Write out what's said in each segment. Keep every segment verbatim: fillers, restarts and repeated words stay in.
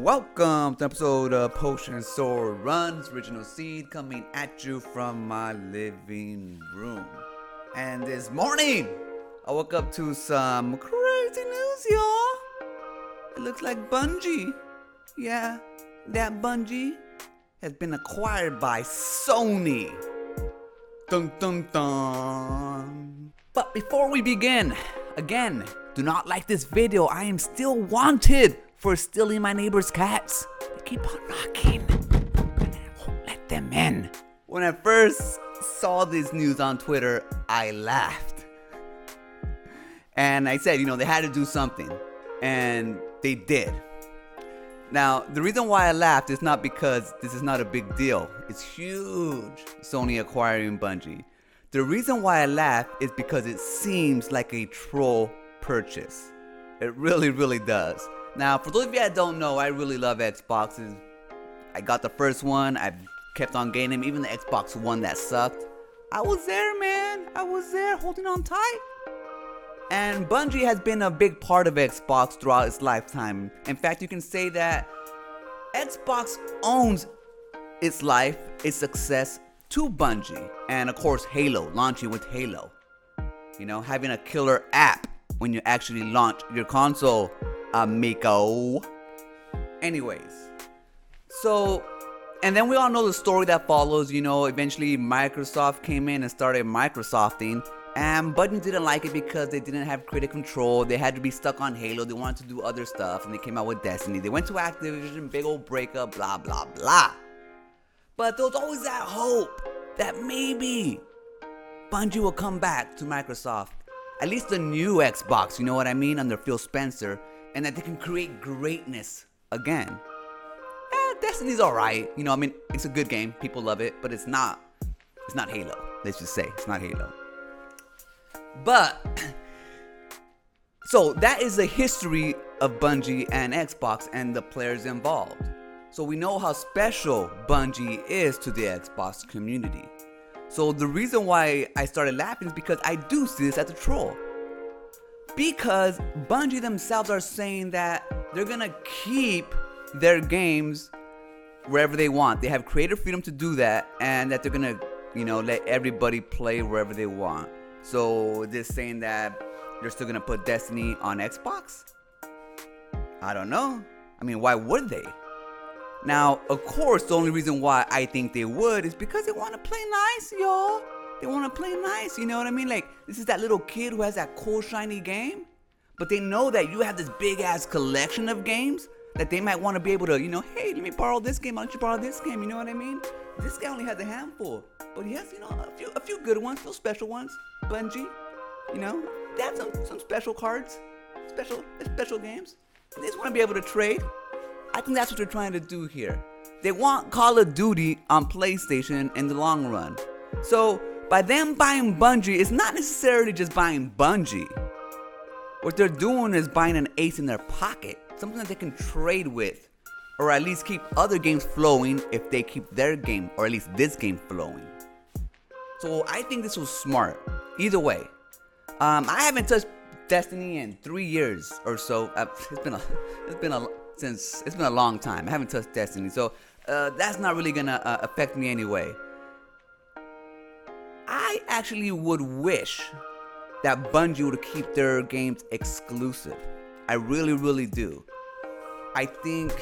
Welcome to episode of Potion Sword Runs, original seed coming at you from my living room. And this morning, I woke up to some crazy news, y'all. It looks like Bungie, yeah, that Bungie has been acquired by Sony. Dun dun dun. But before we begin, again, do not like this video. I am still wanted for stealing my neighbor's cats. They keep on knocking, and I won't let them in. When I first saw this news on Twitter, I laughed. And I said, you know, they had to do something. And they did. Now, the reason why I laughed is not because this is not a big deal. It's huge, Sony acquiring Bungie. The reason why I laugh is because it seems like a troll purchase. It really, really does. Now, for those of you that don't know, I really love Xboxes. I got the first one. I've kept on getting them. Even the Xbox One that sucked. I was there, man. I was there holding on tight. And Bungie has been a big part of Xbox throughout its lifetime. In fact, you can say that Xbox owns its life, its success to Bungie. And of course, Halo, launching with Halo. You know, having a killer app when you actually launch your console. Amico. Anyways, so, and then we all know the story that follows. You know, eventually Microsoft came in and started Microsofting, and Bungie didn't like it because they didn't have creative control. They had to be stuck on Halo. They wanted to do other stuff, and they came out with Destiny. They went to Activision, big old breakup, blah blah blah. But there was always that hope that maybe Bungie will come back to Microsoft, at least the new Xbox, you know what I mean, under Phil Spencer, and that they can create greatness again. Eh, Destiny's alright, you know, I mean, it's a good game, people love it, but it's not, it's not Halo, let's just say, it's not Halo. But, so that is the history of Bungie and Xbox and the players involved. So we know how special Bungie is to the Xbox community. So the reason why I started laughing is because I do see this as a troll. Because Bungie themselves are saying that they're gonna keep their games wherever they want. They have creative freedom to do that, and that they're gonna, you know, let everybody play wherever they want. So they're saying that they're still gonna put Destiny on Xbox? I don't know. I mean, why would they? Now, of course, the only reason why I think they would is because they wanna play nice, y'all. They want to play nice, you know what I mean? Like, this is that little kid who has that cool, shiny game, but they know that you have this big-ass collection of games that they might want to be able to, you know, hey, let me borrow this game, why don't you borrow this game, you know what I mean? This guy only has a handful, but he has, you know, a few a few good ones, a few special ones, Bungie, you know? They have some, some special cards, special, special games. They just want to be able to trade. I think that's what they're trying to do here. They want Call of Duty on PlayStation in the long run. So, by them buying Bungie, it's not necessarily just buying Bungie. What they're doing is buying an ace in their pocket, something that they can trade with, or at least keep other games flowing if they keep their game, or at least this game, flowing. So I think this was smart. Either way, um, I haven't touched Destiny in three years or so. I've, it's been a, it's been a since it's been a long time. I haven't touched Destiny, so uh, that's not really gonna uh, affect me anyway. I actually would wish that Bungie would keep their games exclusive. I really, really do. I think,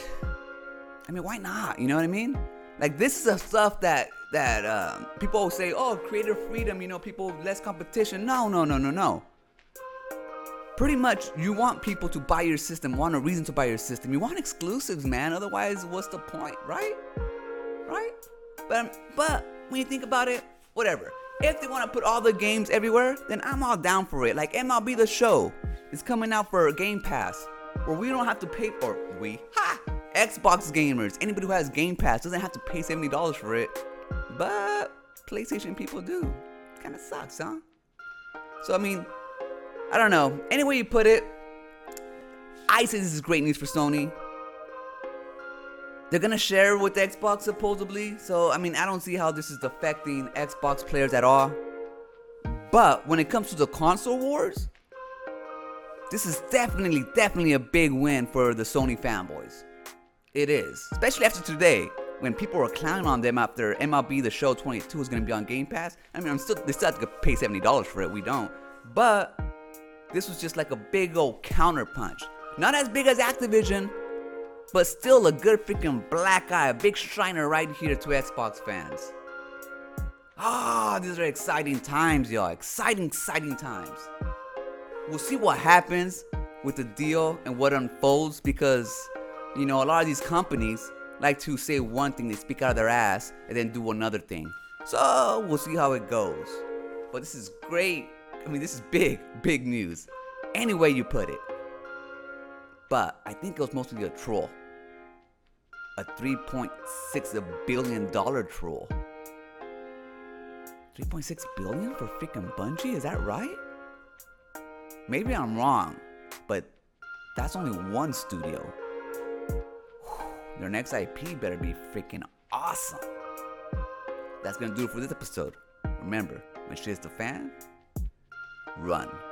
I mean, why not? You know what I mean? Like, this is the stuff that that um, people always say, oh, creative freedom, you know, people, less competition. No, no, no, no, no. Pretty much, you want people to buy your system, want a reason to buy your system. You want exclusives, man. Otherwise, what's the point, right? Right? But, but when you think about it, whatever. If they want to put all the games everywhere, then I'm all down for it. Like M L B The Show is coming out for Game Pass, where we don't have to pay for we ha Xbox gamers. Anybody who has Game Pass doesn't have to pay seventy dollars for it, but PlayStation people do. Kind of sucks, huh? So I mean, I don't know. Any way you put it, I say this is great news for Sony. They're gonna share with Xbox supposedly, so I mean, I don't see how this is affecting Xbox players at all. But when it comes to the console wars, this is definitely, definitely a big win for the Sony fanboys. It is. Especially after today, when people are clowning on them after M L B The Show twenty-two is going to be on Game Pass. I mean, I'm still, they still have to pay seventy dollars for it. We don't. But this was just like a big old counterpunch. Not as big as Activision, but still a good freaking black eye, a big shiner right here to Xbox fans. Ah, oh, these are exciting times, y'all. Exciting, exciting times. We'll see what happens with the deal and what unfolds because, you know, a lot of these companies like to say one thing, they speak out of their ass, and then do another thing. So we'll see how it goes. But this is great. I mean, this is big, big news. Any way you put it. But I think it was mostly a troll. A three point six billion dollars troll. three point six billion dollars for freaking Bungie? Is that right? Maybe I'm wrong, but that's only one studio. Their next I P better be freaking awesome. That's gonna do it for this episode. Remember, when shit's the fan, run.